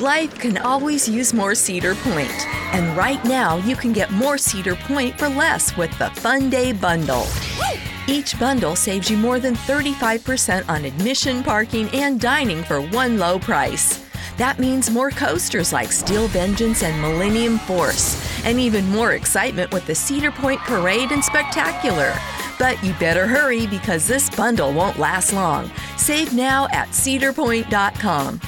Life can always use more Cedar Point. And right now, you can get more Cedar Point for less with the Fun Day Bundle. Each bundle saves you more than 35% on admission, parking, and dining for one low price. That means more coasters like Steel Vengeance and Millennium Force, and even more excitement with the Cedar Point Parade and Spectacular. But you better hurry because this bundle won't last long. Save now at cedarpoint.com.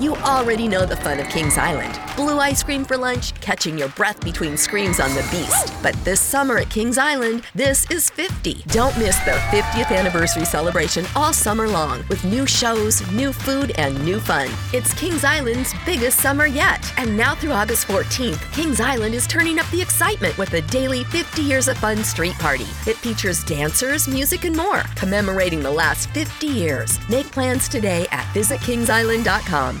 You already know the fun of Kings Island. Blue ice cream for lunch, catching your breath between screams on the beast. But this summer at Kings Island, this is 50. Don't miss their 50th anniversary celebration all summer long with new shows, new food, and new fun. It's Kings Island's biggest summer yet. And now through August 14th, Kings Island is turning up the excitement with a daily 50 Years of Fun street party. It features dancers, music, and more, commemorating the last 50 years. Make plans today at visitkingsisland.com.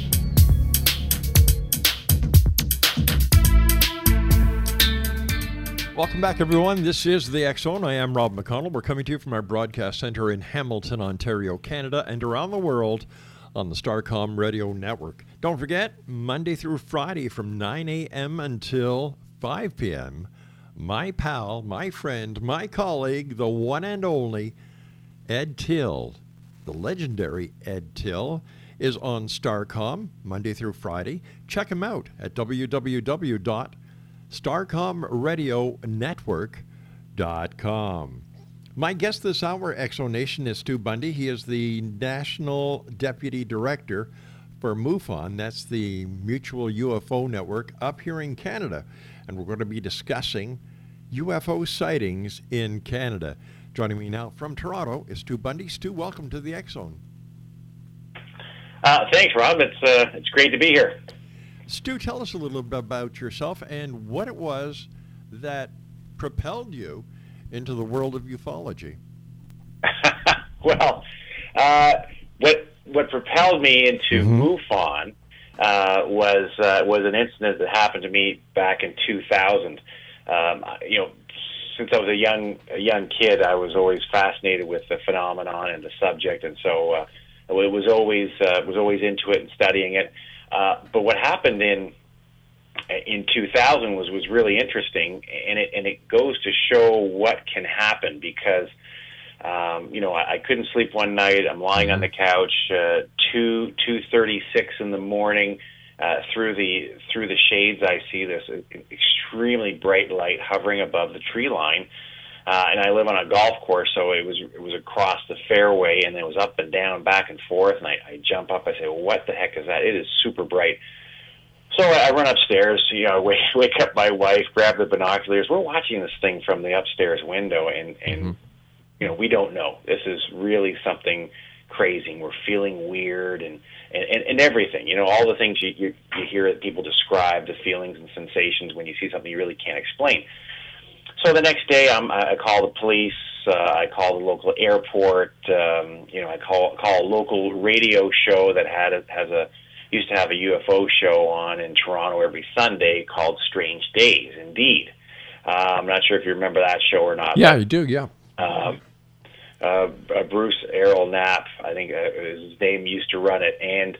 Welcome back, everyone. This is The X Zone. I am Rob McConnell. We're coming to you from our broadcast center in Hamilton, Ontario, Canada, and around the world on the Starcom Radio Network. Don't forget, Monday through Friday from 9 a.m. until 5 p.m., my pal, my friend, my colleague, the one and only Ed Till, the legendary Ed Till, is on Starcom Monday through Friday. Check him out at www.starcomradionetwork.com. My guest this hour, Exo Nation, is Stu Bundy. He is the National Deputy Director for MUFON. That's the Mutual UFO Network up here in Canada. And we're going to be discussing UFO sightings in Canada. Joining me now from Toronto is Stu Bundy. Stu, welcome to the Exo. Thanks, Rob. It's great to be here. Stu, tell us a little bit about yourself and what it was that propelled you into the world of ufology. Well, what propelled me into MUFON was an incident that happened to me back in 2000. Since I was a young kid, I was always fascinated with the phenomenon and the subject, and so it was always into it and studying it. But what happened in 2000 was really interesting, and it goes to show what can happen, because I couldn't sleep one night. I'm lying on the couch, 2:36 in the morning. Through the shades, I see this extremely bright light hovering above the tree line, and I live on a golf course, so it was across the fairway, and it was up and down, back and forth, and I jump up, I say, well, what the heck is that? It is super bright. So I run upstairs, wake up my wife, grab the binoculars. We're watching this thing from the upstairs window, and we don't know. This is really something crazy. We're feeling weird and everything, all the things you hear that people describe, the feelings and sensations when you see something you really can't explain. So the next day, I call the police. I call the local airport. I call a local radio show that used to have a UFO show on in Toronto every Sunday called Strange Days. Indeed, I'm not sure if you remember that show or not. Yeah, but, you do. Yeah. Bruce Errol Knapp, I think his name, used to run it. And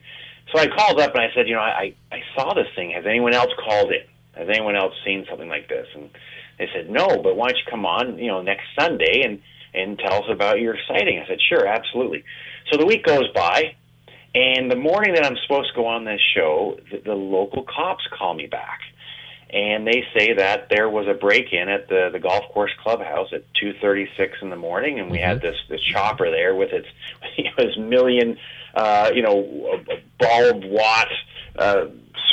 so I called up and I said, I saw this thing. Has anyone else called in? Has anyone else seen something like this? And they said, no, but why don't you come on, next Sunday and tell us about your sighting. I said, sure, absolutely. So the week goes by, and the morning that I'm supposed to go on this show, the local cops call me back, and they say that there was a break-in at the golf course clubhouse at 2:36 in the morning, and we had this chopper there with its million bulb watt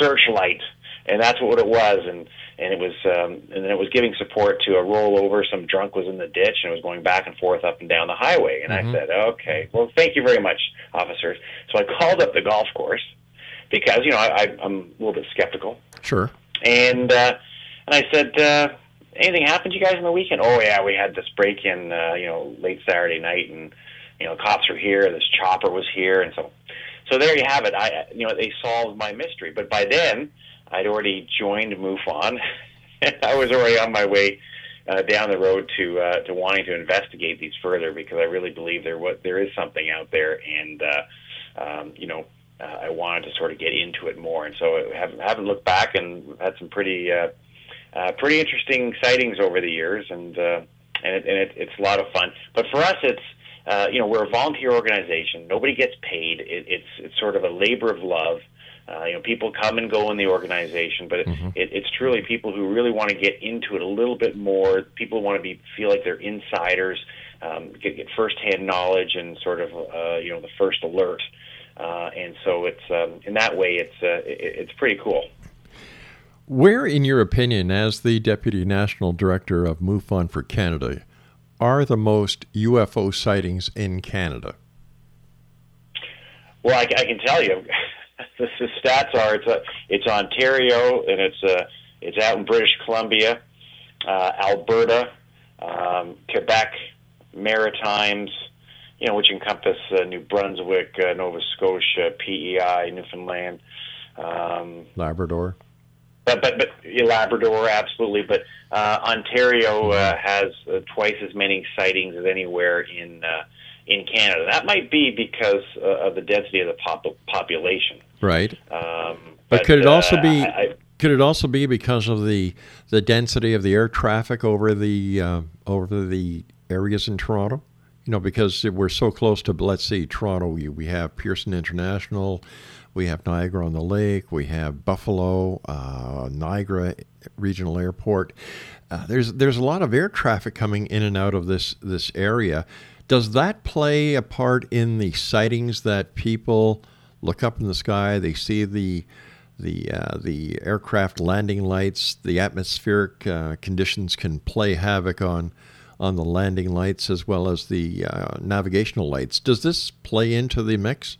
searchlight, and that's what it was. And it was and then it was giving support to a rollover. Some drunk was in the ditch and it was going back and forth up and down the highway. And I said, okay, well, thank you very much, officers. So I called up the golf course because, you know, I'm a little bit skeptical. Sure. And I said, anything happened to you guys on the weekend? Oh, yeah, we had this break-in, you know, late Saturday night, and, you know, cops were here, this chopper was here, and so there you have it. You know, they solved my mystery. But by then, I'd already joined MUFON, and I was already on my way down the road to wanting to investigate these further, because I really believe there is something out there, and, you know, I wanted to sort of get into it more. And so I haven't looked back, and we've had some pretty interesting sightings over the years, and it's a lot of fun. But for us, it's you know, we're a volunteer organization. Nobody gets paid. It's sort of a labor of love. You know, people come and go in the organization, but it's truly people who really want to get into it a little bit more. People want to feel like they're insiders, get firsthand knowledge and sort of you know, the first alert. And so it's in that way, it's pretty cool. Where, in your opinion, as the Deputy National Director of MUFON for Canada, are the most UFO sightings in Canada? Well, I can tell you, the stats are it's Ontario, and it's out in British Columbia, Alberta, Quebec, Maritimes, you know, which encompass New Brunswick, Nova Scotia, PEI, Newfoundland, Labrador. But Labrador, absolutely. But Ontario has twice as many sightings as anywhere in Canada. That might be because of the density of the population. Right. But could it also be? Could it also be because of the density of the air traffic over the areas in Toronto? You know, because we're so close to, let's see, Toronto. We have Pearson International. We have Niagara-on-the-Lake. We have Buffalo, Niagara Regional Airport. There's a lot of air traffic coming in and out of this area. Does that play a part in the sightings that people look up in the sky? They see the aircraft landing lights. The atmospheric conditions can play havoc on the landing lights as well as the navigational lights. Does this play into the mix?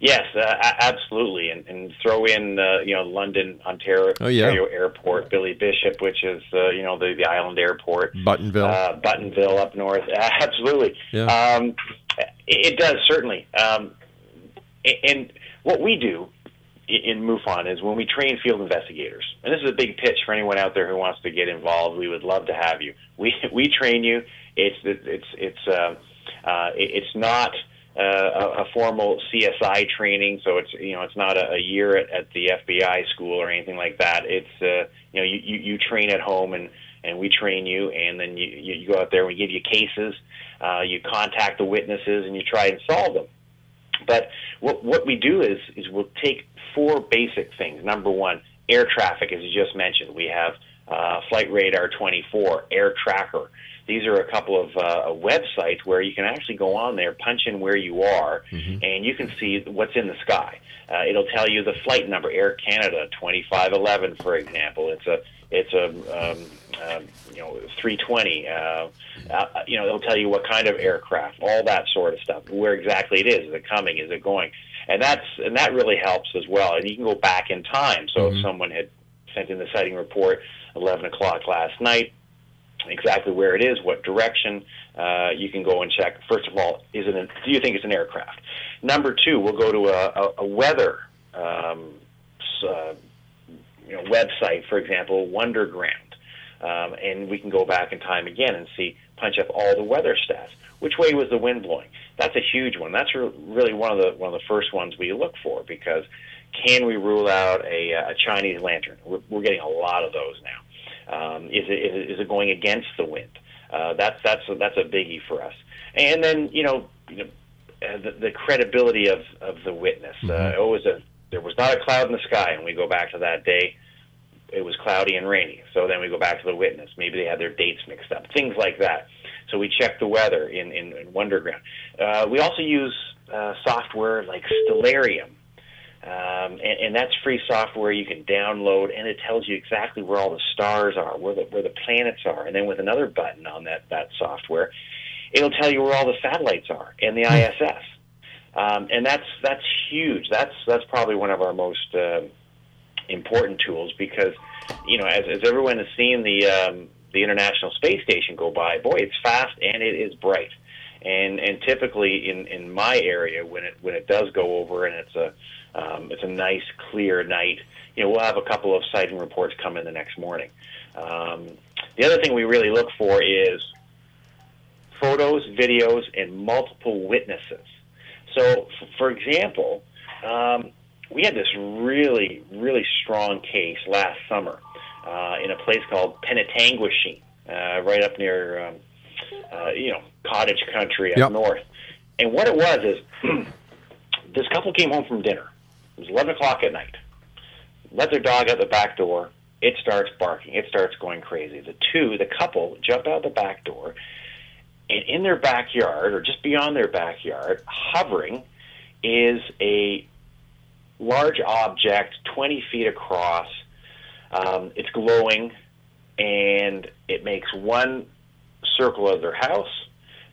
Yes, absolutely, and throw in you know, London, Ontario, Airport, Billy Bishop, which is you know, the island airport, Buttonville up north. Absolutely, yeah. It does certainly. And what we do in MUFON is when we train field investigators, and this is a big pitch for anyone out there who wants to get involved. We would love to have you. We train you. It's not a formal CSI training, so it's, you know, it's not a year at the FBI school or anything like that. It's you know, you train at home, and we train you, and then you go out there. We give you cases, you contact the witnesses, and you try and solve them. But what we do is we'll take four basic things. Number one, air traffic, as you just mentioned. We have Flight Radar 24, Air Tracker. These are a couple of websites where you can actually go on there, punch in where you are, and you can see what's in the sky. It'll tell you the flight number, Air Canada 2511, for example. It's a you know, 320. You know, it'll tell you what kind of aircraft, all that sort of stuff, where exactly it is. Is it coming? Is it going? And that really helps as well. And you can go back in time. So if someone had sent in the sighting report 11 o'clock last night, exactly where it is, what direction, you can go and check. First of all, do you think it's an aircraft? Number two, we'll go to a weather you know, website, for example, Wonderground, and we can go back in time again and punch up all the weather stats. Which way was the wind blowing? That's a huge one. That's really one of the first ones we look for, because can we rule out a Chinese lantern? We're getting a lot of those now. Is it going against the wind? That's a biggie for us. And then, the credibility of the witness. There was not a cloud in the sky, and we go back to that day. It was cloudy and rainy. So then we go back to the witness. Maybe they had their dates mixed up, things like that. So we check the weather in Wonderground. We also use software like Stellarium. And that's free software you can download, and it tells you exactly where all the stars are, where the planets are. And then with another button on that software, it'll tell you where all the satellites are and the ISS. And that's huge. That's probably one of our most important tools because, as everyone has seen the International Space Station go by, boy, it's fast and it is bright. And typically in my area, when it does go over and it's a nice clear night, we'll have a couple of sighting reports come in the next morning. The other thing we really look for is photos, videos, and multiple witnesses. So, for example, we had this really, really strong case last summer in a place called Penetanguishene, right up near cottage country up north. And what it was is this couple came home from dinner. It was 11 o'clock at night. Let their dog out the back door. It starts barking. It starts going crazy. The couple, jump out the back door, and in their backyard or just beyond their backyard, hovering, is a large object 20 feet across. It's glowing, and it makes one circle of their house,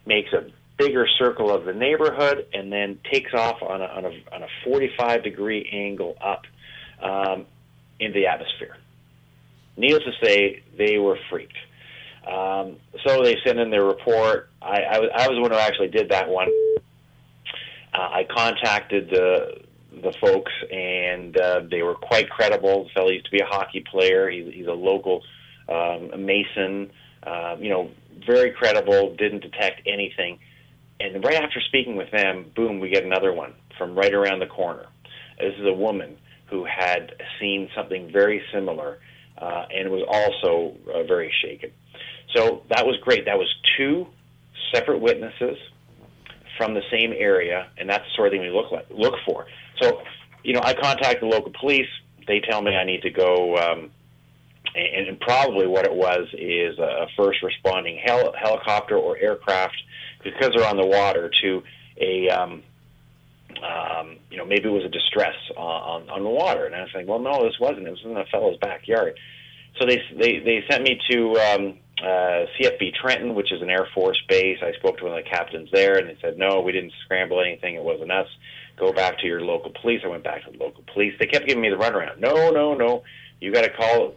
makes a bigger circle of the neighborhood, and then takes off on a 45 degree angle up into the atmosphere. Needless to say, they were freaked. So they sent in their report. I was the one who actually did that one. I contacted the folks, and they were quite credible. The fellow used to be a hockey player. He's a local Mason. Very credible, didn't detect anything. And right after speaking with them, boom, we get another one from right around the corner. This is a woman who had seen something very similar and was also very shaken. So that was great. That was two separate witnesses from the same area, and that's the sort of thing we look for. So, I contact the local police. They tell me I need to go... And probably what it was is a first responding helicopter or aircraft, because they're on the water, to a, maybe it was a distress on the water. And I was like, well, no, this wasn't. It was in a fellow's backyard. So they sent me to CFB Trenton, which is an Air Force base. I spoke to one of the captains there, and they said, no, we didn't scramble anything. It wasn't us. Go back to your local police. I went back to the local police. They kept giving me the runaround. No. You got to call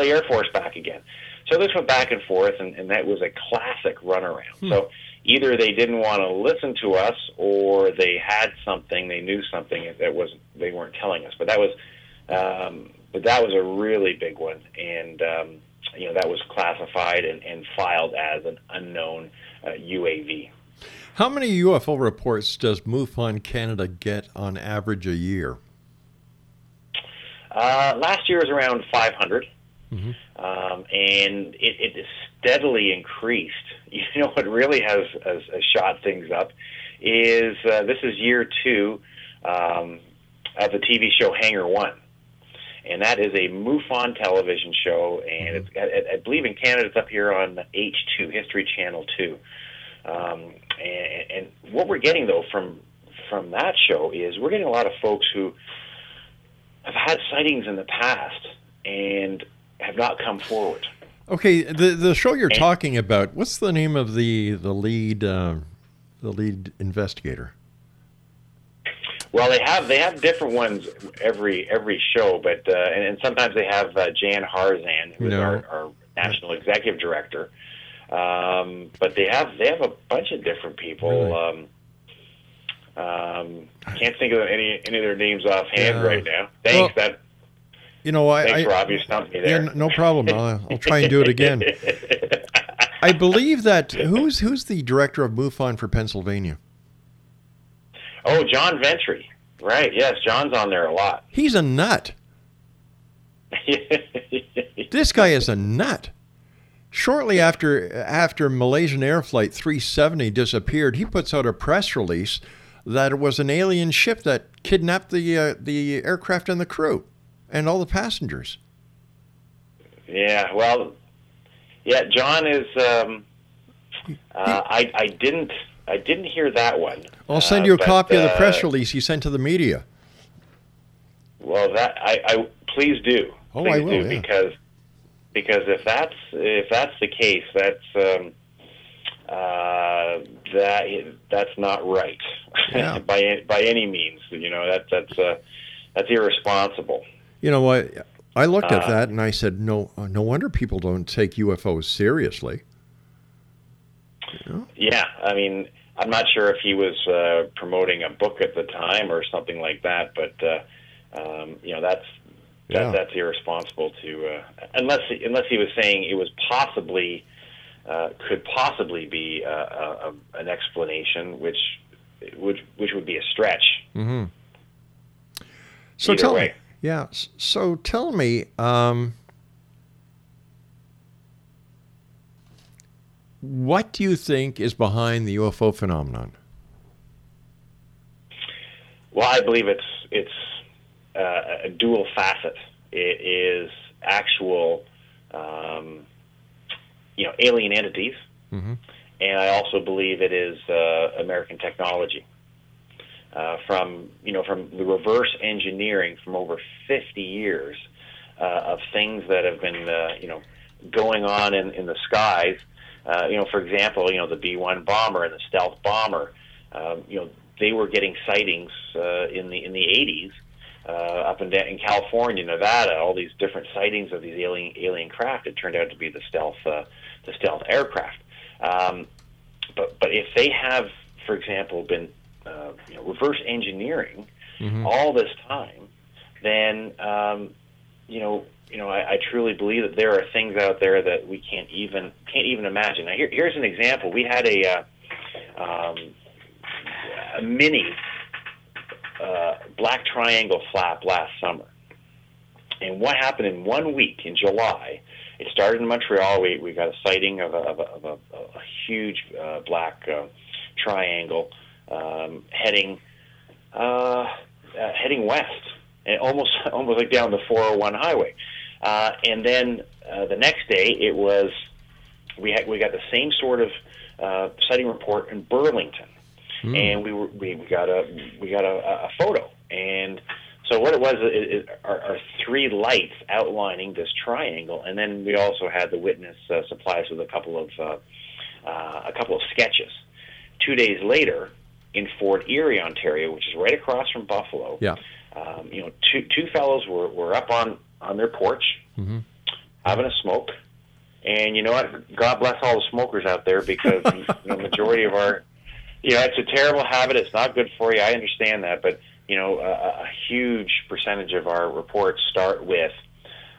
the Air Force back again. So this went back and forth, and that was a classic runaround. So either they didn't want to listen to us, or they had something, they knew something that they weren't telling us. But that was a really big one, and that was classified and filed as an unknown UAV. How many UFO reports does MUFON Canada get on average a year? Last year was around 500. Mm-hmm. And it is steadily increased. What really has shot things up is this is year two of the TV show Hangar One, and that is a MUFON television show, and it's, I believe in Canada it's up here on H2 History Channel 2. And what we're getting though from that show is we're getting a lot of folks who have had sightings in the past and have not come forward. Okay, the show you're talking about, what's the name of the lead investigator? Well, they have different ones every show, but and sometimes they have Jan Harzan, who is our national executive director. But they have a bunch of different people. Really? Can't think of any of their names offhand right now. Thanks. Well, thanks, Rob. You stumped me there. Yeah, no problem. I'll try and do it again. I believe that who's the director of MUFON for Pennsylvania? Oh, John Ventre. Right. Yes, John's on there a lot. He's a nut. This guy is a nut. Shortly after Malaysian Air Flight 370 disappeared, he puts out a press release that it was an alien ship that kidnapped the aircraft and the crew and all the passengers. Yeah, well, yeah, John is. I didn't hear that one. I'll send you a copy of the press release he sent to the media. Well, that I please do. Oh, please I will, do, yeah. Because if that's the case, that's not right, yeah. by any means. You know, that's irresponsible. You know what? I looked at that and I said, no wonder people don't take UFOs seriously. You know? Yeah, I mean, I'm not sure if he was promoting a book at the time or something like that, but you know, that's irresponsible to unless he was saying it was possibly could possibly be an explanation, which would be a stretch. Mm-hmm. So either way. Yeah. So tell me, what do you think is behind the UFO phenomenon? Well, I believe it's a dual facet. It is actual, alien entities, mm-hmm. and I also believe it is American technology. From the reverse engineering from over 50 years of things that have been going on in the skies. For example, the B-1 bomber and the stealth bomber. They were getting sightings in the 80s up and down in California, Nevada. All these different sightings of these alien craft. It turned out to be the stealth aircraft. But if they have, for example, been reverse engineering mm-hmm. all this time, then I truly believe that there are things out there that we can't even imagine. Now, here's an example. We had a mini black triangle flap last summer, and what happened in 1 week in July? It started in Montreal. We got a sighting of a huge black triangle. Heading west, and almost like down the 401 highway. And then the next day, it was we got the same sort of sighting report in Burlington, and we got a photo. And so what it was is our three lights outlining this triangle, and then we also had the witness supplies with a couple of sketches. 2 days later, in Fort Erie, Ontario, which is right across from Buffalo, yeah. Two fellows were up on their porch mm-hmm. having a smoke, and you know what? God bless all the smokers out there, because the majority of our, it's a terrible habit. It's not good for you. I understand that, but a huge percentage of our reports start with,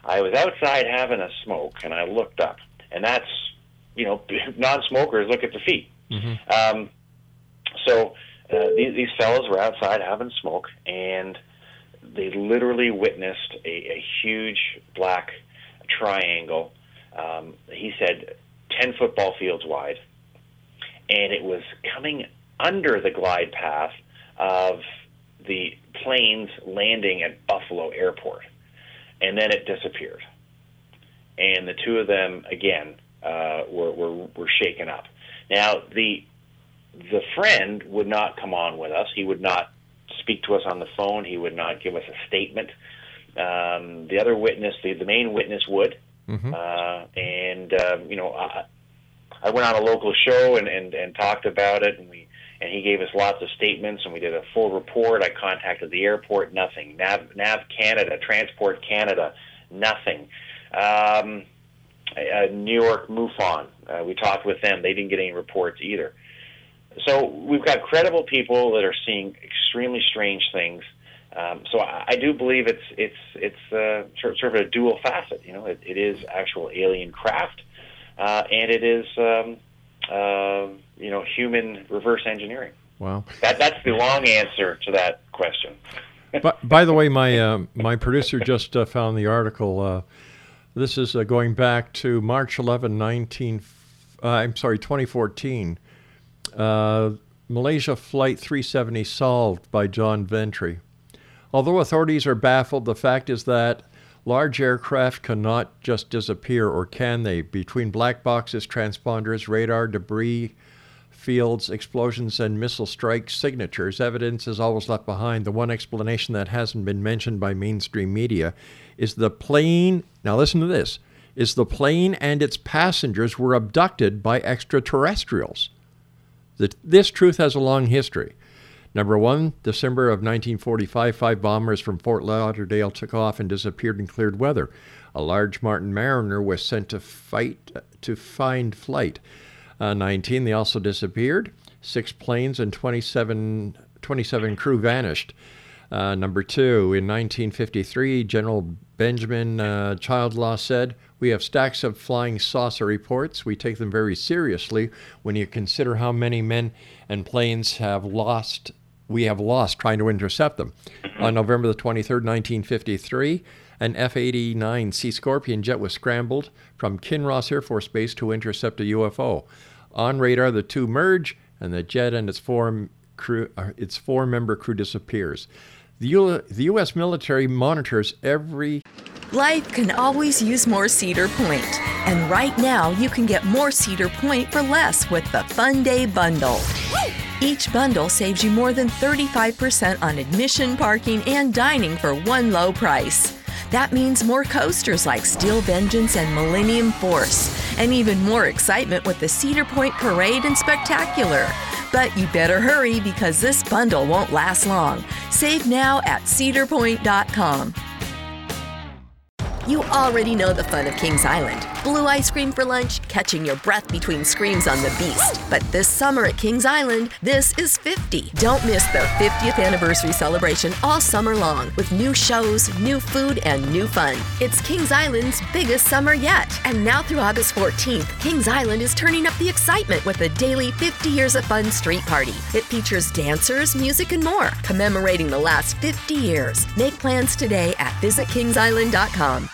"I was outside having a smoke and I looked up," and that's non-smokers look at their feet. Mm-hmm. So these fellows were outside having smoke, and they literally witnessed a huge black triangle. He said 10 football fields wide, and it was coming under the glide path of the planes landing at Buffalo Airport, and then it disappeared. And the two of them again were shaken up. Now the friend would not come on with us. He would not speak to us on the phone. He would not give us a statement. The other witness, the main witness, would. Mm-hmm. I went on a local show and talked about it, and he gave us lots of statements, and we did a full report. I contacted the airport, nothing. NAV Canada, Transport Canada, nothing. New York MUFON, we talked with them. They didn't get any reports either. So we've got credible people that are seeing extremely strange things. So I do believe it's sort of a dual facet. It is actual alien craft, and it is human reverse engineering. Wow, that's the long answer to that question. But by the way, my producer just found the article. This is going back to March 11, 2014. Malaysia Flight 370 solved by John Ventre. Although authorities are baffled, the fact is that large aircraft cannot just disappear, or can they? Between black boxes, transponders, radar, debris, fields, explosions, and missile strike signatures. Evidence is always left behind. The one explanation that hasn't been mentioned by mainstream media is the plane, now listen to this, is the plane and its passengers were abducted by extraterrestrials. This truth has a long history. Number one, December of 1945, 5 bombers from Fort Lauderdale took off and disappeared in cleared weather. A large Martin Mariner was sent to find flight. 19, they also disappeared. 6 planes and 27 crew vanished. Number two, in 1953, General Benjamin Childlaw said, "We have stacks of flying saucer reports. We take them very seriously when you consider how many men and planes we have lost trying to intercept them." On November the 23rd, 1953, an F-89C Scorpion jet was scrambled from Kinross Air Force Base to intercept a UFO. On radar, the two merge, and the jet and its four-member crew disappears. The U.S. military monitors every... Life can always use more Cedar Point. And right now, you can get more Cedar Point for less with the Fun Day Bundle. Each bundle saves you more than 35% on admission, parking, and dining for one low price. That means more coasters like Steel Vengeance and Millennium Force, and even more excitement with the Cedar Point Parade and Spectacular. But you better hurry because this bundle won't last long. Save now at cedarpoint.com. You already know the fun of Kings Island. Blue ice cream for lunch, catching your breath between screams on the beast. But this summer at Kings Island, this is 50. Don't miss their 50th anniversary celebration all summer long with new shows, new food, and new fun. It's Kings Island's biggest summer yet. And now through August 14th, Kings Island is turning up the excitement with a daily 50 Years of Fun street party. It features dancers, music, and more, commemorating the last 50 years. Make plans today at visitkingsisland.com.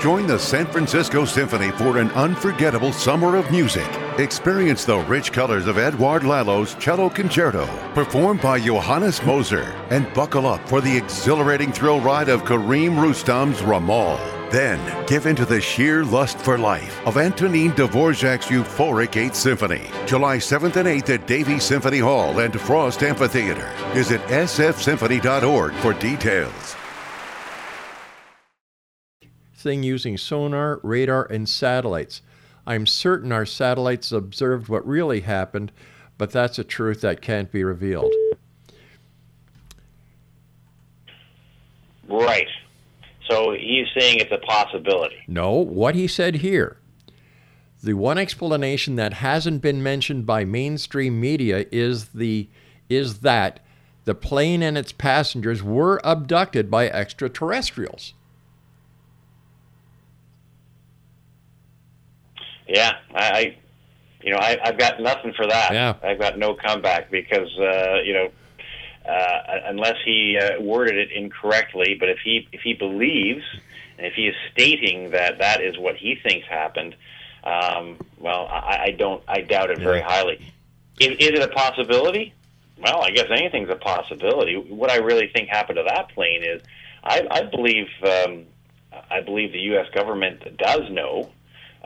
Join the San Francisco Symphony for an unforgettable summer of music. Experience the rich colors of Edouard Lalo's Cello Concerto, performed by Johannes Moser, and buckle up for the exhilarating thrill ride of Karim Rustam's Ramal. Then, give into the sheer lust for life of Antonine Dvorak's euphoric Eighth Symphony, July 7th and 8th at Davie Symphony Hall and Frost Amphitheater. Visit sfsymphony.org for details. Thing using sonar, radar, and satellites. I'm certain our satellites observed what really happened, but that's a truth that can't be revealed. Right. So he's saying it's a possibility. No, what he said here. The one explanation that hasn't been mentioned by mainstream media is that the plane and its passengers were abducted by extraterrestrials. Yeah, I've got nothing for that. Yeah. I've got no comeback because, unless he worded it incorrectly. But if he believes and if he is stating that is what he thinks happened, I doubt it very highly. Is it a possibility? Well, I guess anything's a possibility. What I really think happened to that plane is, I believe the U.S. government does know.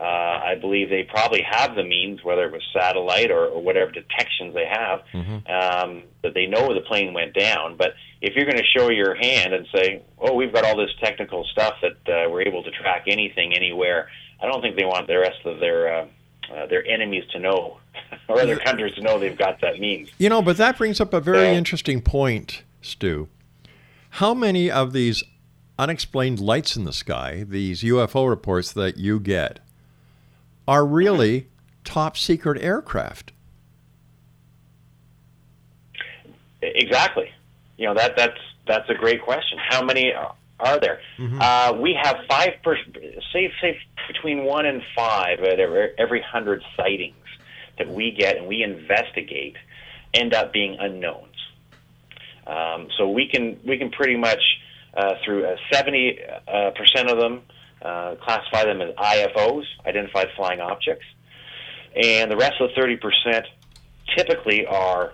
I believe they probably have the means, whether it was satellite or whatever detections they have, that they know the plane went down. But if you're going to show your hand and say, oh, we've got all this technical stuff that we're able to track anything, anywhere, I don't think they want the rest of their enemies to know or other countries to know they've got that means. You know, but that brings up a very interesting point, Stu. How many of these unexplained lights in the sky, these UFO reports that you get, are really top-secret aircraft? Exactly. You know, that's a great question. How many are there? Mm-hmm. We have 5%, say between 1 and 5 at every 100 sightings that we get and we investigate end up being unknowns. So we can pretty much, through 70% of them, classify them as IFOs, Identified Flying Objects, and the rest of the 30% typically are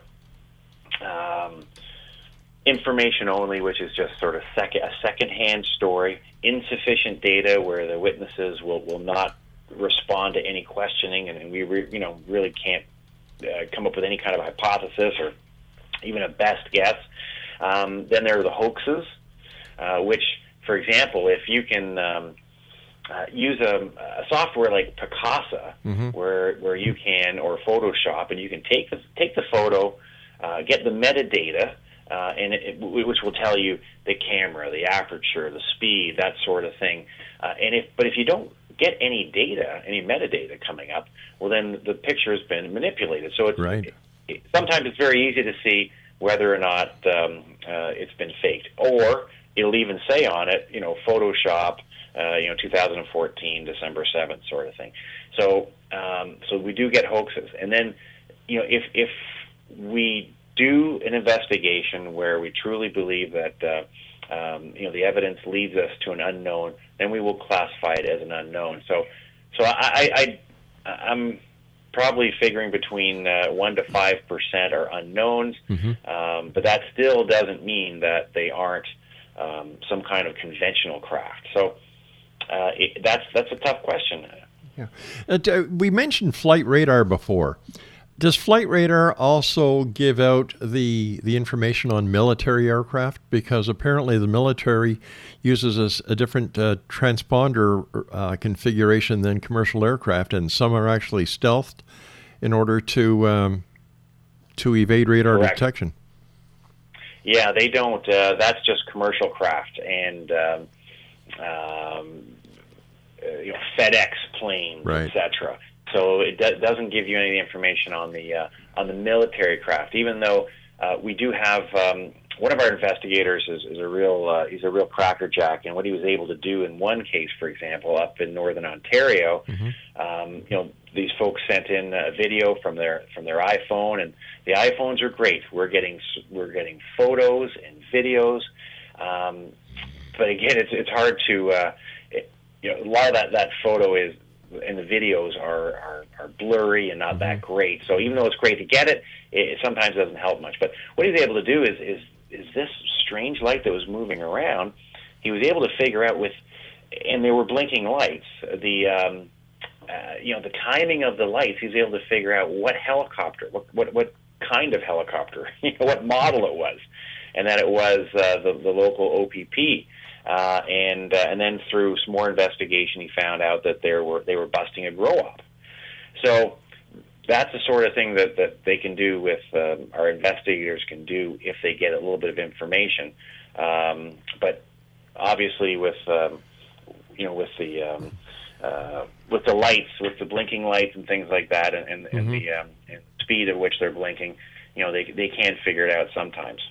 information only, which is just sort of a secondhand story, insufficient data where the witnesses will not respond to any questioning, and we really can't come up with any kind of hypothesis or even a best guess. Then there are the hoaxes, which, for example, if you can use a software like Picasa, mm-hmm. where you can, or Photoshop, and you can take the photo, get the metadata, and which will tell you the camera, the aperture, the speed, that sort of thing. But if you don't get any data, any metadata coming up, well, then the picture has been manipulated. So it's right. Sometimes it's very easy to see whether or not it's been faked, or it'll even say on it, Photoshop, 2014 December 7th sort of thing. So, so we do get hoaxes, and then, if we do an investigation where we truly believe that the evidence leads us to an unknown, then we will classify it as an unknown. So I'm probably figuring between 1% to 5% are unknowns, mm-hmm. But that still doesn't mean that they aren't some kind of conventional craft. So that's a tough question. Yeah. We mentioned Flight Radar before. Does Flight Radar also give out the information on military aircraft? Because apparently the military uses a different transponder configuration than commercial aircraft, and some are actually stealthed in order to evade radar Correct. Detection. Yeah, they don't. That's just commercial craft, and FedEx planes, right. etc. So it doesn't give you any information on the military craft, even though we do have one of our investigators is a real crackerjack, and what he was able to do in one case, for example, up in northern Ontario, mm-hmm. These folks sent in a video from their iPhone, and the iPhones are great. We're getting photos and videos, but again, it's hard to a lot of that photo is. And the videos are blurry and not that great. So even though it's great to get it, it sometimes doesn't help much. But what he was able to do is this strange light that was moving around, he was able to figure out with, and they were blinking lights, the timing of the lights. He was able to figure out what helicopter, what kind of helicopter, what model it was, and that it was the local OPP. And then through some more investigation, he found out that they were busting a grow-op. So that's the sort of thing that they can do with our investigators can do if they get a little bit of information. But obviously, with the lights, with the blinking lights and things like that, and the and speed at which they're blinking, they can figure it out sometimes.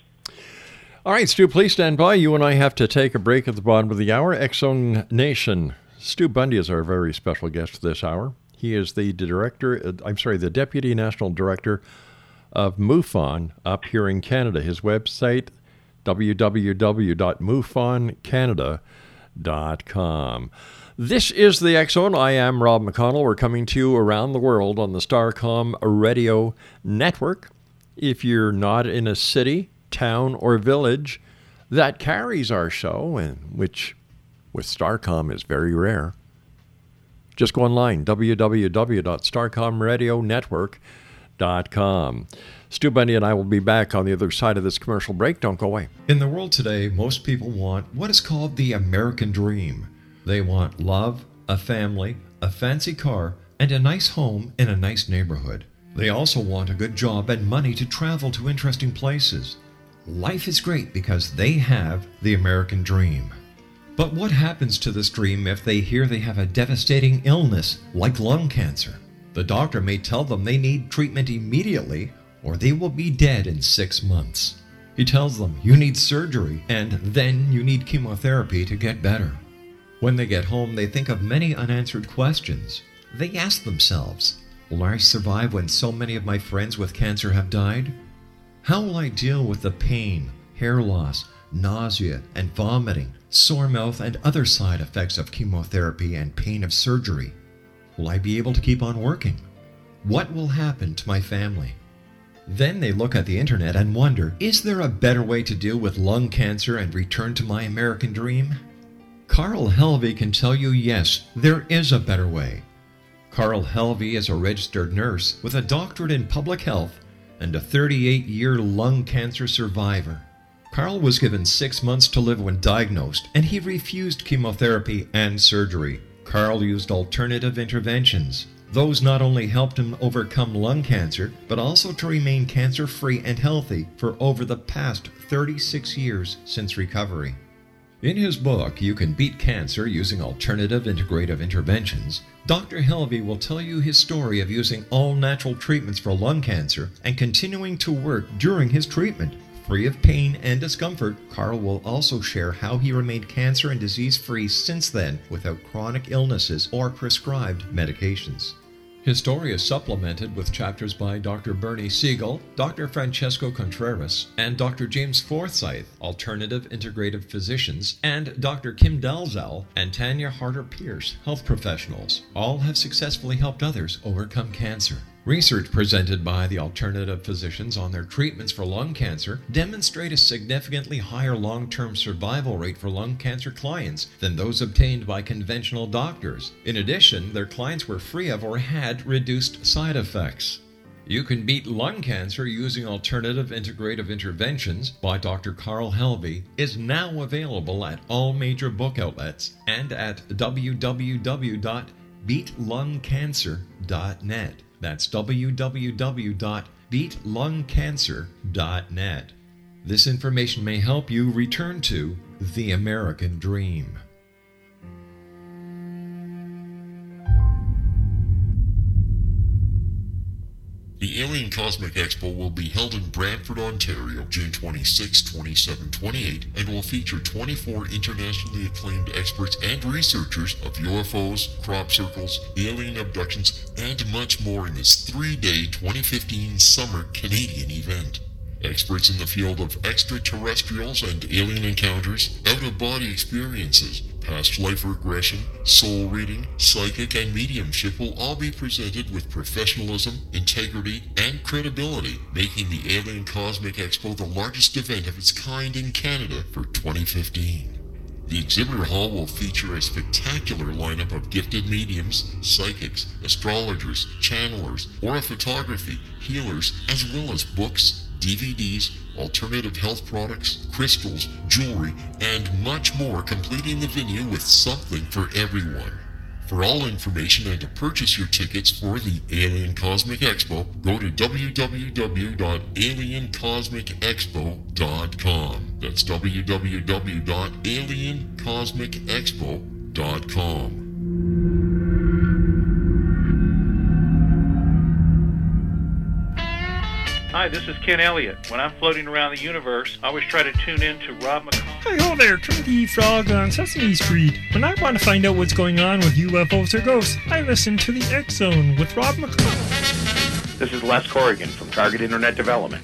All right, Stu, please stand by. You and I have to take a break at the bottom of the hour. Exo Nation. Stu Bundy is our very special guest this hour. He is the Deputy National Director of MUFON up here in Canada. His website, www.mufoncanada.com. This is the Exxon. I am Rob McConnell. We're coming to you around the world on the Starcom Radio Network. If you're not in a city, town or village that carries our show, and which with Starcom is very rare, just go online, www.starcomradionetwork.com. Stu Bundy and I will be back on the other side of this commercial break. Don't go away. In the world today, most people want what is called the American dream. They want love, a family, a fancy car, and a nice home in a nice neighborhood. They also want a good job and money to travel to interesting places. Life is great because they have the American dream. But what happens to this dream if they hear they have a devastating illness like lung cancer? The doctor may tell them they need treatment immediately or they will be dead in 6 months. He tells them you need surgery and then you need chemotherapy to get better. When they get home, they think of many unanswered questions. They ask themselves, will I survive when so many of my friends with cancer have died? How will I deal with the pain, hair loss, nausea and vomiting, sore mouth and other side effects of chemotherapy and pain of surgery? Will I be able to keep on working? What will happen to my family? Then they look at the internet and wonder, is there a better way to deal with lung cancer and return to my American dream? Carl Helvey can tell you yes, there is a better way. Carl Helvey is a registered nurse with a doctorate in public health and a 38-year lung cancer survivor. Carl was given 6 months to live when diagnosed, and he refused chemotherapy and surgery. Carl used alternative interventions. Those not only helped him overcome lung cancer, but also to remain cancer-free and healthy for over the past 36 years since recovery. In his book, You Can Beat Cancer Using Alternative Integrative Interventions, Dr. Helvey will tell you his story of using all-natural treatments for lung cancer and continuing to work during his treatment. Free of pain and discomfort, Carl will also share how he remained cancer and disease-free since then without chronic illnesses or prescribed medications. His story is supplemented with chapters by Dr. Bernie Siegel, Dr. Francesco Contreras, and Dr. James Forsythe, alternative integrative physicians, and Dr. Kim Dalzell and Tanya Harter-Pierce, health professionals. All have successfully helped others overcome cancer. Research presented by the alternative physicians on their treatments for lung cancer demonstrate a significantly higher long-term survival rate for lung cancer clients than those obtained by conventional doctors. In addition, their clients were free of or had reduced side effects. You Can Beat Lung Cancer Using Alternative Integrative Interventions by Dr. Carl Helvey is now available at all major book outlets and at www.beatlungcancer.net. That's www.beatlungcancer.net. This information may help you return to the American dream. The Alien Cosmic Expo will be held in Brantford, Ontario, June 26, 27, 28, and will feature 24 internationally acclaimed experts and researchers of UFOs, crop circles, alien abductions, and much more in this three-day 2015 summer Canadian event. Experts in the field of extraterrestrials and alien encounters, out-of-body experiences, past life regression, soul reading, psychic, and mediumship will all be presented with professionalism, integrity, and credibility, making the Alien Cosmic Expo the largest event of its kind in Canada for 2015. The exhibitor hall will feature a spectacular lineup of gifted mediums, psychics, astrologers, channelers, aura photography, healers, as well as books, DVDs, alternative health products, crystals, jewelry, and much more, completing the venue with something for everyone. For all information and to purchase your tickets for the Alien Cosmic Expo, go to www.aliencosmicexpo.com. That's www.aliencosmicexpo.com. Hi, this is Ken Elliott. When I'm floating around the universe, I always try to tune in to Rob McConnell. Hey, hello there, Trinity Frog on Sesame Street. When I want to find out what's going on with UFOs or ghosts, I listen to The X Zone with Rob McConnell. This is Les Corrigan from Target Internet Development.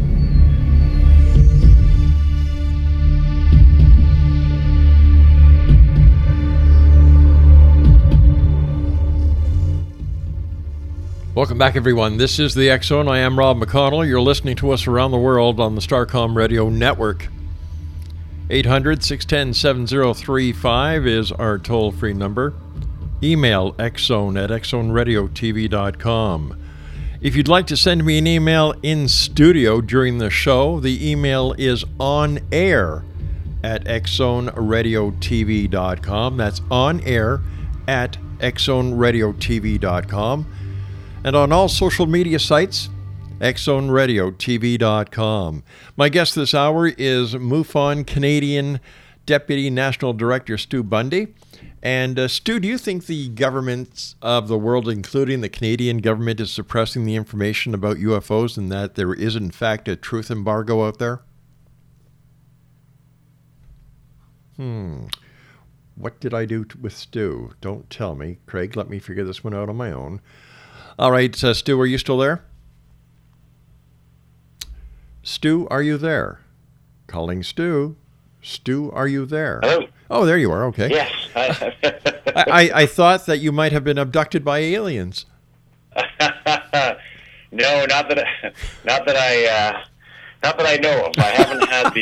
Welcome back, everyone. This is The X Zone. I am Rob McConnell. You're listening to us around the world on the Starcom Radio Network. 800-610-7035 is our toll-free number. Email xzone at xzoneradiotv.com. If you'd like to send me an email in studio during the show, the email is onair at xzoneradiotv.com. That's onair at xzoneradiotv.com. And on all social media sites, xzoneradiotv.com. My guest this hour is MUFON Canadian Deputy National Director Stu Bundy. And Stu, do you think the governments of the world, including the Canadian government, is suppressing the information about UFOs and that there is, in fact, a truth embargo out there? What did I do with Stu? Don't tell me. Craig, let me figure this one out on my own. All right, Stu, are you still there? Stu, are you there? Calling Stu. Stu, are you there? Hello. Oh, there you are. Okay. Yes. I thought that you might have been abducted by aliens. No, not that I know of. I haven't had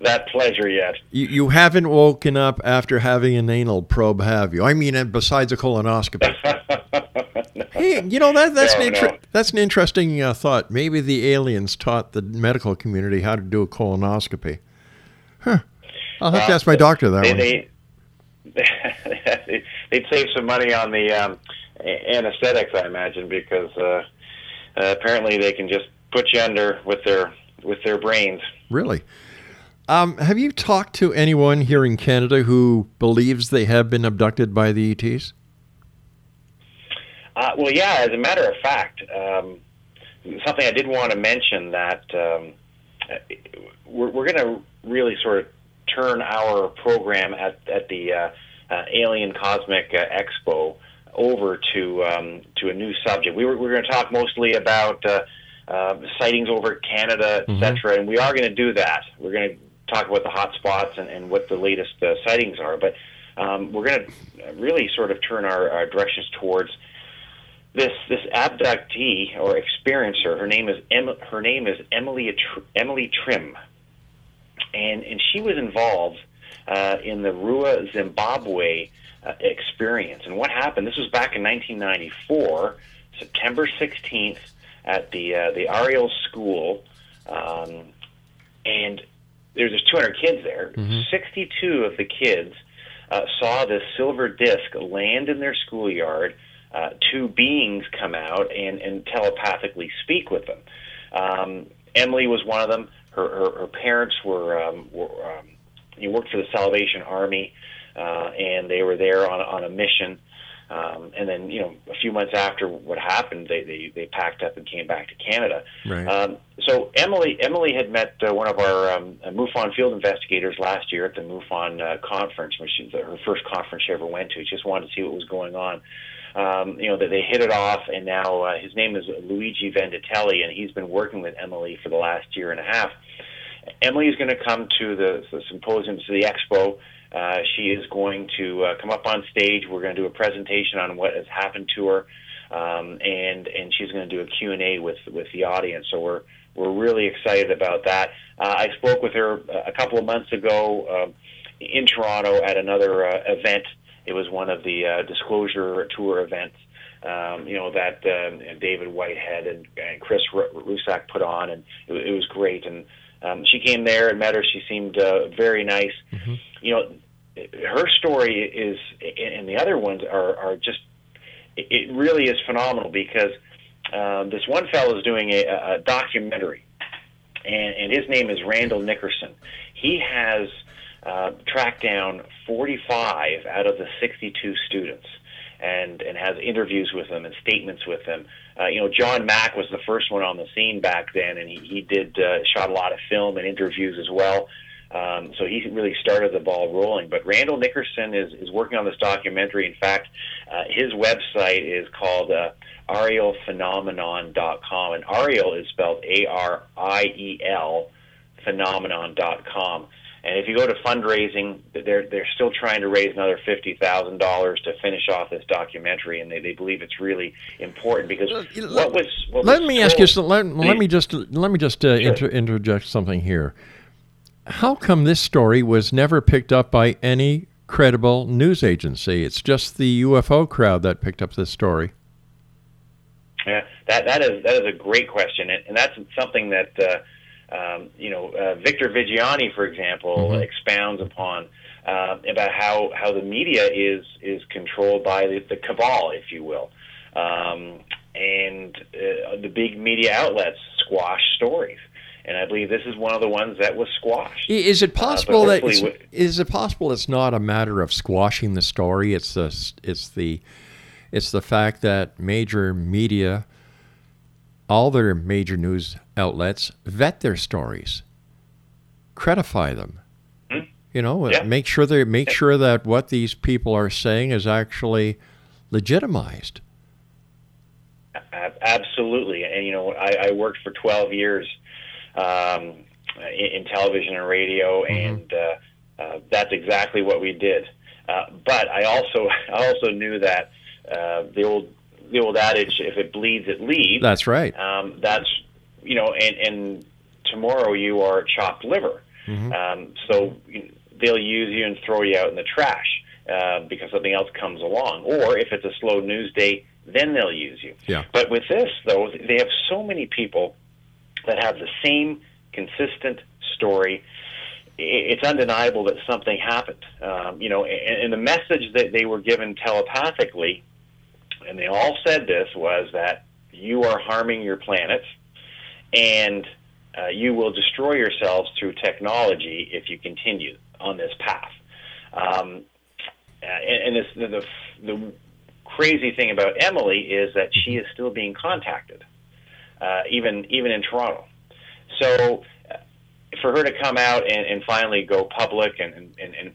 that pleasure yet. You haven't woken up after having an anal probe, have you? I mean, besides a colonoscopy. Hey, you know, that's an interesting thought. Maybe the aliens taught the medical community how to do a colonoscopy. Huh. I'll have to ask my doctor that one. They'd save some money on the anesthetics, I imagine, because apparently they can just put you under with their brains. Really? Have you talked to anyone here in Canada who believes they have been abducted by the ETs? Well, yeah, as a matter of fact, something I did want to mention that we're going to really sort of turn our program at the Alien Cosmic Expo over to a new subject. We're going to talk mostly about sightings over Canada, etc., and we are going to do that. We're going to talk about the hot spots and what the latest sightings are, but we're going to really sort of turn our directions towards this abductee or experiencer. Her name is Emily Trim, and she was involved in the Rua, Zimbabwe experience. And what happened? This was back in 1994, September 16th. At the Ariel School, and there's 200 kids there. 62 of the kids saw this silver disc land in their schoolyard. 2 beings come out and telepathically speak with them. Emily was one of them. Her parents were he worked for the Salvation Army, and they were there on a mission. And then, you know, a few months after what happened, they packed up and came back to Canada. Right. So Emily had met one of our MUFON field investigators last year at the MUFON conference, which is her first conference she ever went to. She just wanted to see what was going on. You know, they hit it off, and now his name is Luigi Vendittelli, and he's been working with Emily for the last year and a half. Emily is going to come to the symposium, to the expo. She is going to come up on stage. We're going to do a presentation on what has happened to her, and she's going to do a Q&A with the audience. So we're really excited about that. I spoke with her a couple of months ago in Toronto at another event. It was one of the Disclosure Tour events, you know, that David Whitehead and Chris Rusak put on, and it was great. And she came there and met her. She seemed very nice. Mm-hmm. You know, her story is, and the other ones are just, it really is phenomenal because this one fellow is doing a documentary, and his name is Randall Nickerson. He has tracked down 45 out of the 62 students and has interviews with them and statements with them. You know, John Mack was the first one on the scene back then, and he did shot a lot of film and interviews as well. So he really started the ball rolling. But Randall Nickerson is working on this documentary. In fact, his website is called arielphenomenon.com, and Ariel is spelled A-R-I-E-L, phenomenon.com. And if you go to fundraising, they're still trying to raise another $50,000 to finish off this documentary, and they believe it's really important because Let me just interject something here. How come this story was never picked up by any credible news agency? It's just the UFO crowd that picked up this story. Yeah, that is a great question, and that's something that. You know, Victor Vigiani, for example, expounds upon about how the media is controlled by the cabal, if you will, and the big media outlets squash stories. And I believe this is one of the ones that was squashed. Is it possible it's not a matter of squashing the story? It's the fact that major media. All their major news outlets vet their stories, credify them, you know, make sure that what these people are saying is actually legitimized. Absolutely, and you know, I worked for 12 years in television and radio, and That's exactly what we did. But I also knew that the old adage, if it bleeds, it leads. That's right. That's, you know, and tomorrow you are chopped liver. Mm-hmm. So they'll use you and throw you out in the trash because something else comes along. Or if it's a slow news day, then they'll use you. Yeah. But with this, though, they have so many people that have the same consistent story. It's undeniable that something happened. You know, and the message that they were given telepathically, and they all said this, was that you are harming your planet, and you will destroy yourselves through technology if you continue on this path. And the crazy thing about Emily is that she is still being contacted, even in Toronto. So for her to come out and finally go public and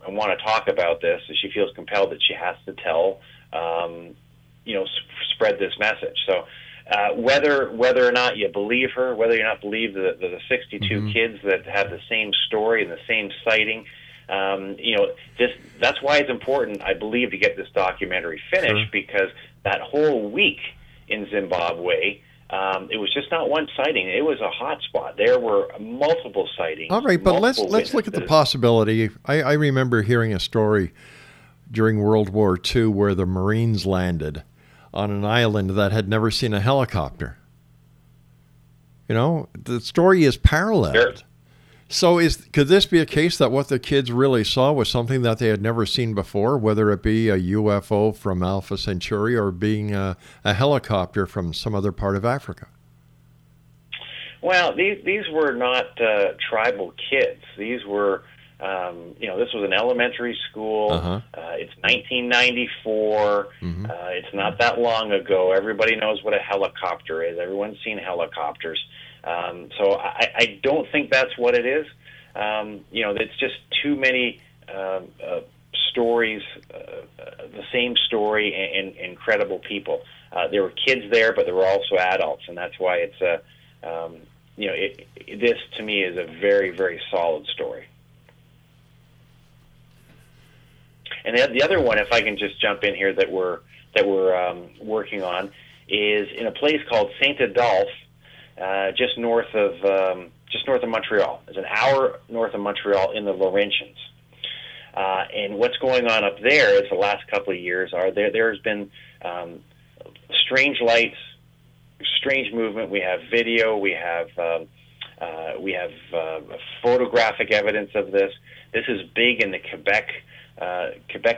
want to talk about this, she feels compelled that she has to tell, spread this message. So whether or not you believe her, whether or not believe the 62 mm-hmm. kids that have the same story and the same sighting, that's why it's important, I believe, to get this documentary finished, sure. because that whole week in Zimbabwe, it was just not one sighting. It was a hot spot. There were multiple sightings. All right, but let's look at the possibility. I remember hearing a story during World War II where the Marines landed on an island that had never seen a helicopter. You know, the story is parallel. Sure. So could this be a case that what the kids really saw was something that they had never seen before, whether it be a UFO from Alpha Centauri or being a helicopter from some other part of Africa? Well, these were not tribal kids. These were, this was an elementary school. Uh-huh. It's 1994. Mm-hmm. It's not that long ago. Everybody knows what a helicopter is. Everyone's seen helicopters. So I don't think that's what it is. It's just too many stories, the same story, and credible people. There were kids there, but there were also adults, and that's why it's this to me is a very, very solid story. And the other one, if I can just jump in here, that we're working on is in a place called Saint Adolphe. Just north of Montreal. It's an hour north of Montreal in the Laurentians. And what's going on up there is the last couple of years are there has been strange lights, strange movement. We have video. We have photographic evidence of this. This is big in the Quebec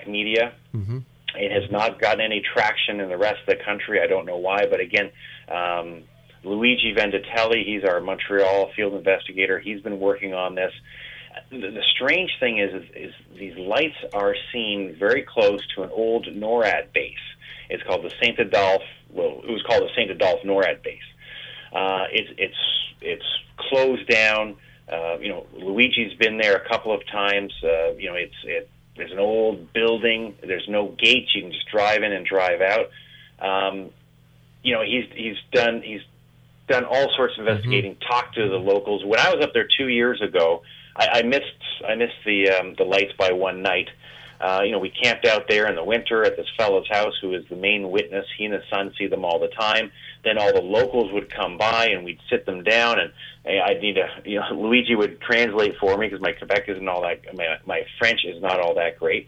media. Mm-hmm. It has not gotten any traction in the rest of the country. I don't know why, but again. Luigi Vendittelli, he's our Montreal field investigator. He's been working on this. The strange thing is these lights are seen very close to an old NORAD base. It's called the Saint Adolphe. Well, it was called the Saint Adolphe NORAD base. It's closed down. Luigi's been there a couple of times. There's an old building. There's no gates. You can just drive in and drive out. He's done all sorts of investigating, mm-hmm. talked to the locals. When I was up there 2 years ago, I missed the lights by one night. We camped out there in the winter at this fellow's house who is the main witness. He and his son see them all the time. Then all the locals would come by and we'd sit them down, and I'd need to, Luigi would translate for me because my Quebec isn't all that, my French is not all that great.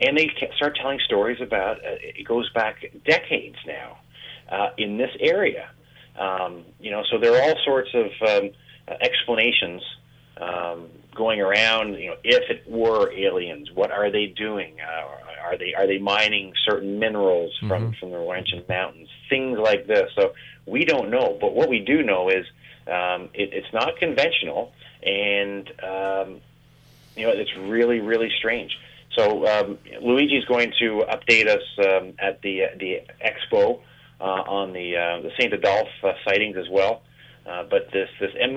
And they start telling stories about, it goes back decades now in this area. So there are all sorts of explanations going around. If it were aliens, what are they doing? Are they mining certain minerals from the Laurentian Mountains? Things like this. So we don't know, but what we do know is it's not conventional, and it's really, really strange. So Luigi's going to update us at the expo. On the Saint Adolphe sightings as well, but this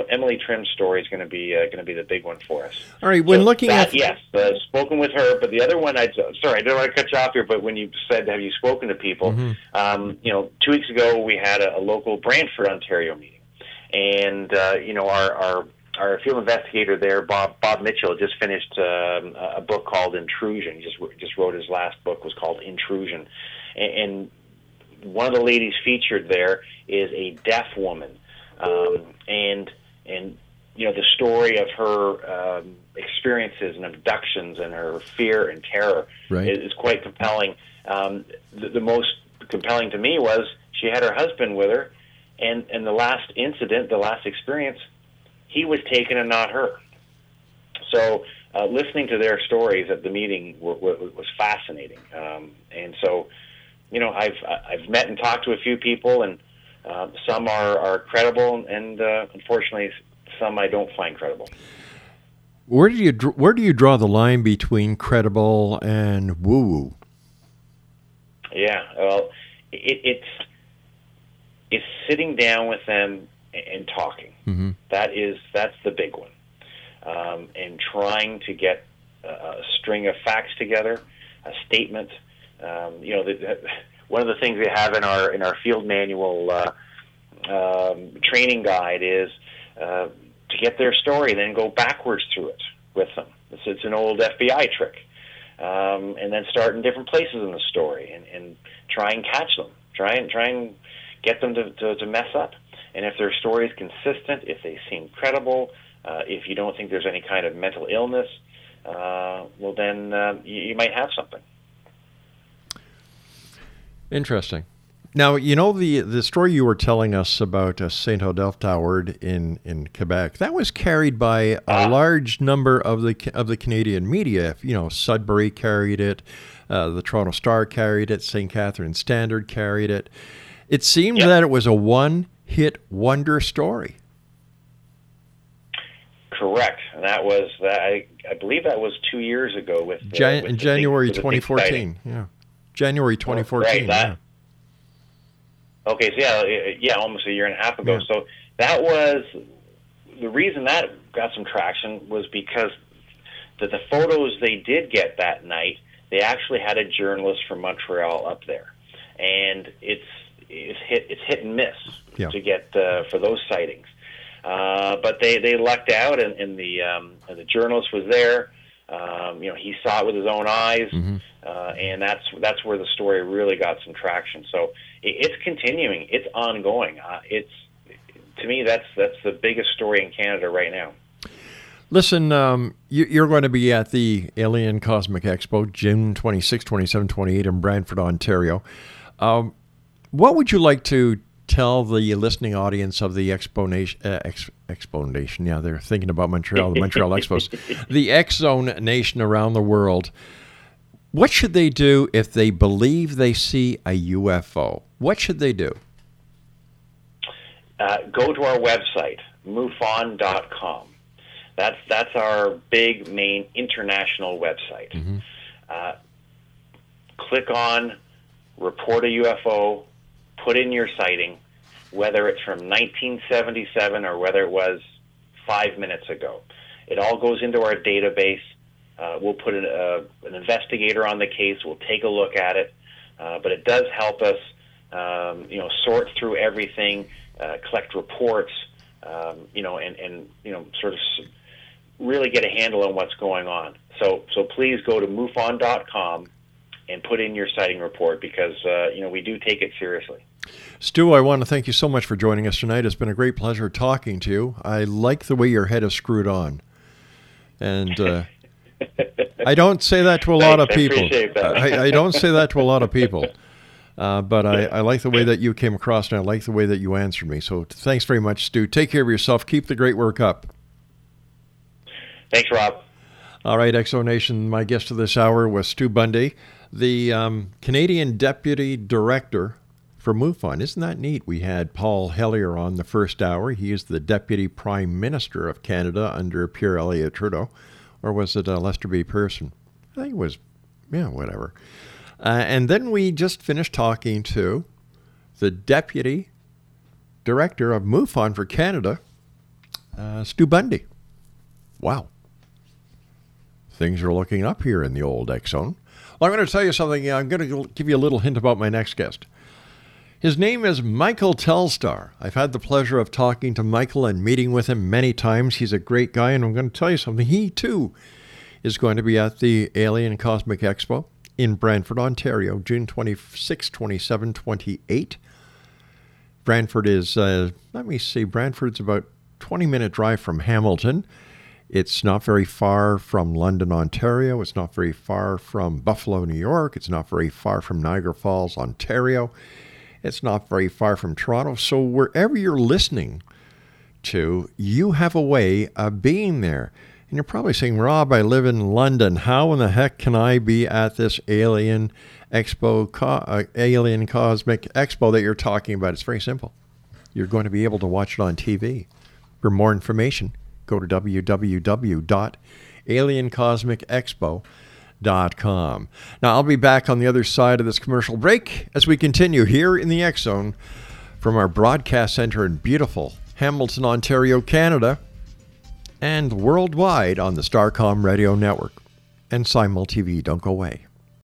Emily Trim story is going to be the big one for us. All right, when so looking that, at yes, spoken with her, but the other one, I don't want to cut you off here, but when you said have you spoken to people, mm-hmm. 2 weeks ago we had a local Brantford, Ontario meeting, and our our field investigator there, Bob Mitchell, just finished a book called Intrusion. He just wrote his last book, was called Intrusion. And one of the ladies featured there is a deaf woman. And you know, the story of her experiences and abductions and her fear and terror is quite compelling. The most compelling to me was she had her husband with her, and the last incident, the last experience, he was taken and not her. So listening to their stories at the meeting was fascinating. And so, you know, I've met and talked to a few people, and some are credible, and unfortunately, some I don't find credible. Where do you draw the line between credible and woo-woo? Yeah, well, it's sitting down with them and talking. Mm-hmm. That's the big one, and trying to get a string of facts together, a statement. You know, one of the things we have in our field manual training guide is. To get their story, then go backwards through it with them. It's an old FBI trick. And then start in different places in the story and try and catch them. Try and get them to mess up. And if their story is consistent, if they seem credible, if you don't think there's any kind of mental illness, well then you might have something. Interesting. Now, you know, the story you were telling us about Saint Adolphe Tower in Quebec, that was carried by a large number of the Canadian media. You know, Sudbury carried it, the Toronto Star carried it, St. Catherine Standard carried it. It seemed that it was a one-hit wonder story. Correct. And that was, I believe that was 2 years ago with... January 2014, yeah. January 2014, yeah. Okay, so yeah, almost a year and a half ago. Yeah. So that was the reason that got some traction was because the photos they did get that night, they actually had a journalist from Montreal up there, and it's hit and miss to get for those sightings. But they lucked out, and the journalist was there. You know, he saw it with his own eyes, mm-hmm. And that's where the story really got some traction. So it's continuing, it's ongoing. It's to me that's the biggest story in Canada right now. Listen, you're going to be at the Alien Cosmic Expo, June 26, 27, 28 in Brantford, Ontario. What would you like to tell the listening audience of the Expo Nation, they're thinking about Montreal, the Montreal Expos, the Exo Nation around the world. What should they do if they believe they see a UFO? What should they do? Go to our website, MUFON.com. That's our big, main international website. Mm-hmm. Click on Report a UFO, put in your sighting, whether it's from 1977 or whether it was 5 minutes ago. It all goes into our database. We'll put an investigator on the case. We'll take a look at it. But it does help us sort through everything, collect reports, and sort of really get a handle on what's going on. So please go to MUFON.com and put in your sighting report because, we do take it seriously. Stu, I want to thank you so much for joining us tonight. It's been a great pleasure talking to you. I like the way your head is screwed on. And I don't say that to a lot of people. I appreciate that. I don't say that to a lot of people. But I like the way that you came across, and I like the way that you answered me. So thanks very much, Stu. Take care of yourself. Keep the great work up. Thanks, Rob. All right, Exo Nation, my guest of this hour was Stu Bundy, the Canadian Deputy Director for MUFON. Isn't that neat? We had Paul Hellyer on the first hour. He is the Deputy Prime Minister of Canada under Pierre Elliott Trudeau. Or was it Lester B. Pearson? I think it was, whatever. And then we just finished talking to the Deputy Director of MUFON for Canada, Stu Bundy. Wow. Things are looking up here in the old Exxon. Well, I'm going to tell you something. I'm going to give you a little hint about my next guest. His name is Michael Telstar. I've had the pleasure of talking to Michael and meeting with him many times. He's a great guy, and I'm going to tell you something. He, too, is going to be at the Alien Cosmic Expo in Brantford, Ontario, June 26, 27, 28. Brantford is, Brantford's about 20-minute drive from Hamilton. It's not very far from London, Ontario. It's not very far from Buffalo, New York. It's not very far from Niagara Falls, Ontario. It's not very far from Toronto. So wherever you're listening to, you have a way of being there. And you're probably saying, Rob, I live in London. How in the heck can I be at this Alien Expo, Alien Cosmic Expo that you're talking about? It's very simple. You're going to be able to watch it on TV. For more information, go to www.aliencosmicexpo.com. Now, I'll be back on the other side of this commercial break as we continue here in the X Zone from our broadcast center in beautiful Hamilton, Ontario, Canada, and worldwide on the Starcom Radio Network and Simul TV. Don't go away.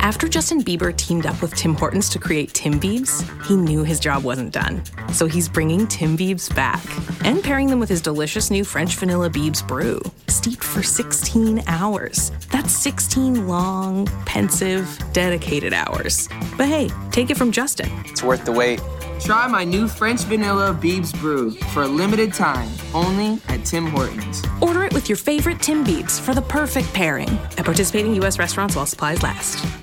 After Justin Bieber teamed up with Tim Hortons to create Tim Biebs, he knew his job wasn't done. So he's bringing Tim Biebs back and pairing them with his delicious new French Vanilla Biebs Brew, steeped for 16 hours. That's 16 long, pensive, dedicated hours. But hey, take it from Justin. It's worth the wait. Try my new French Vanilla Biebs Brew for a limited time, only at Tim Hortons. Order it with your favorite Tim Biebs for the perfect pairing at participating U.S. restaurants while supplies last.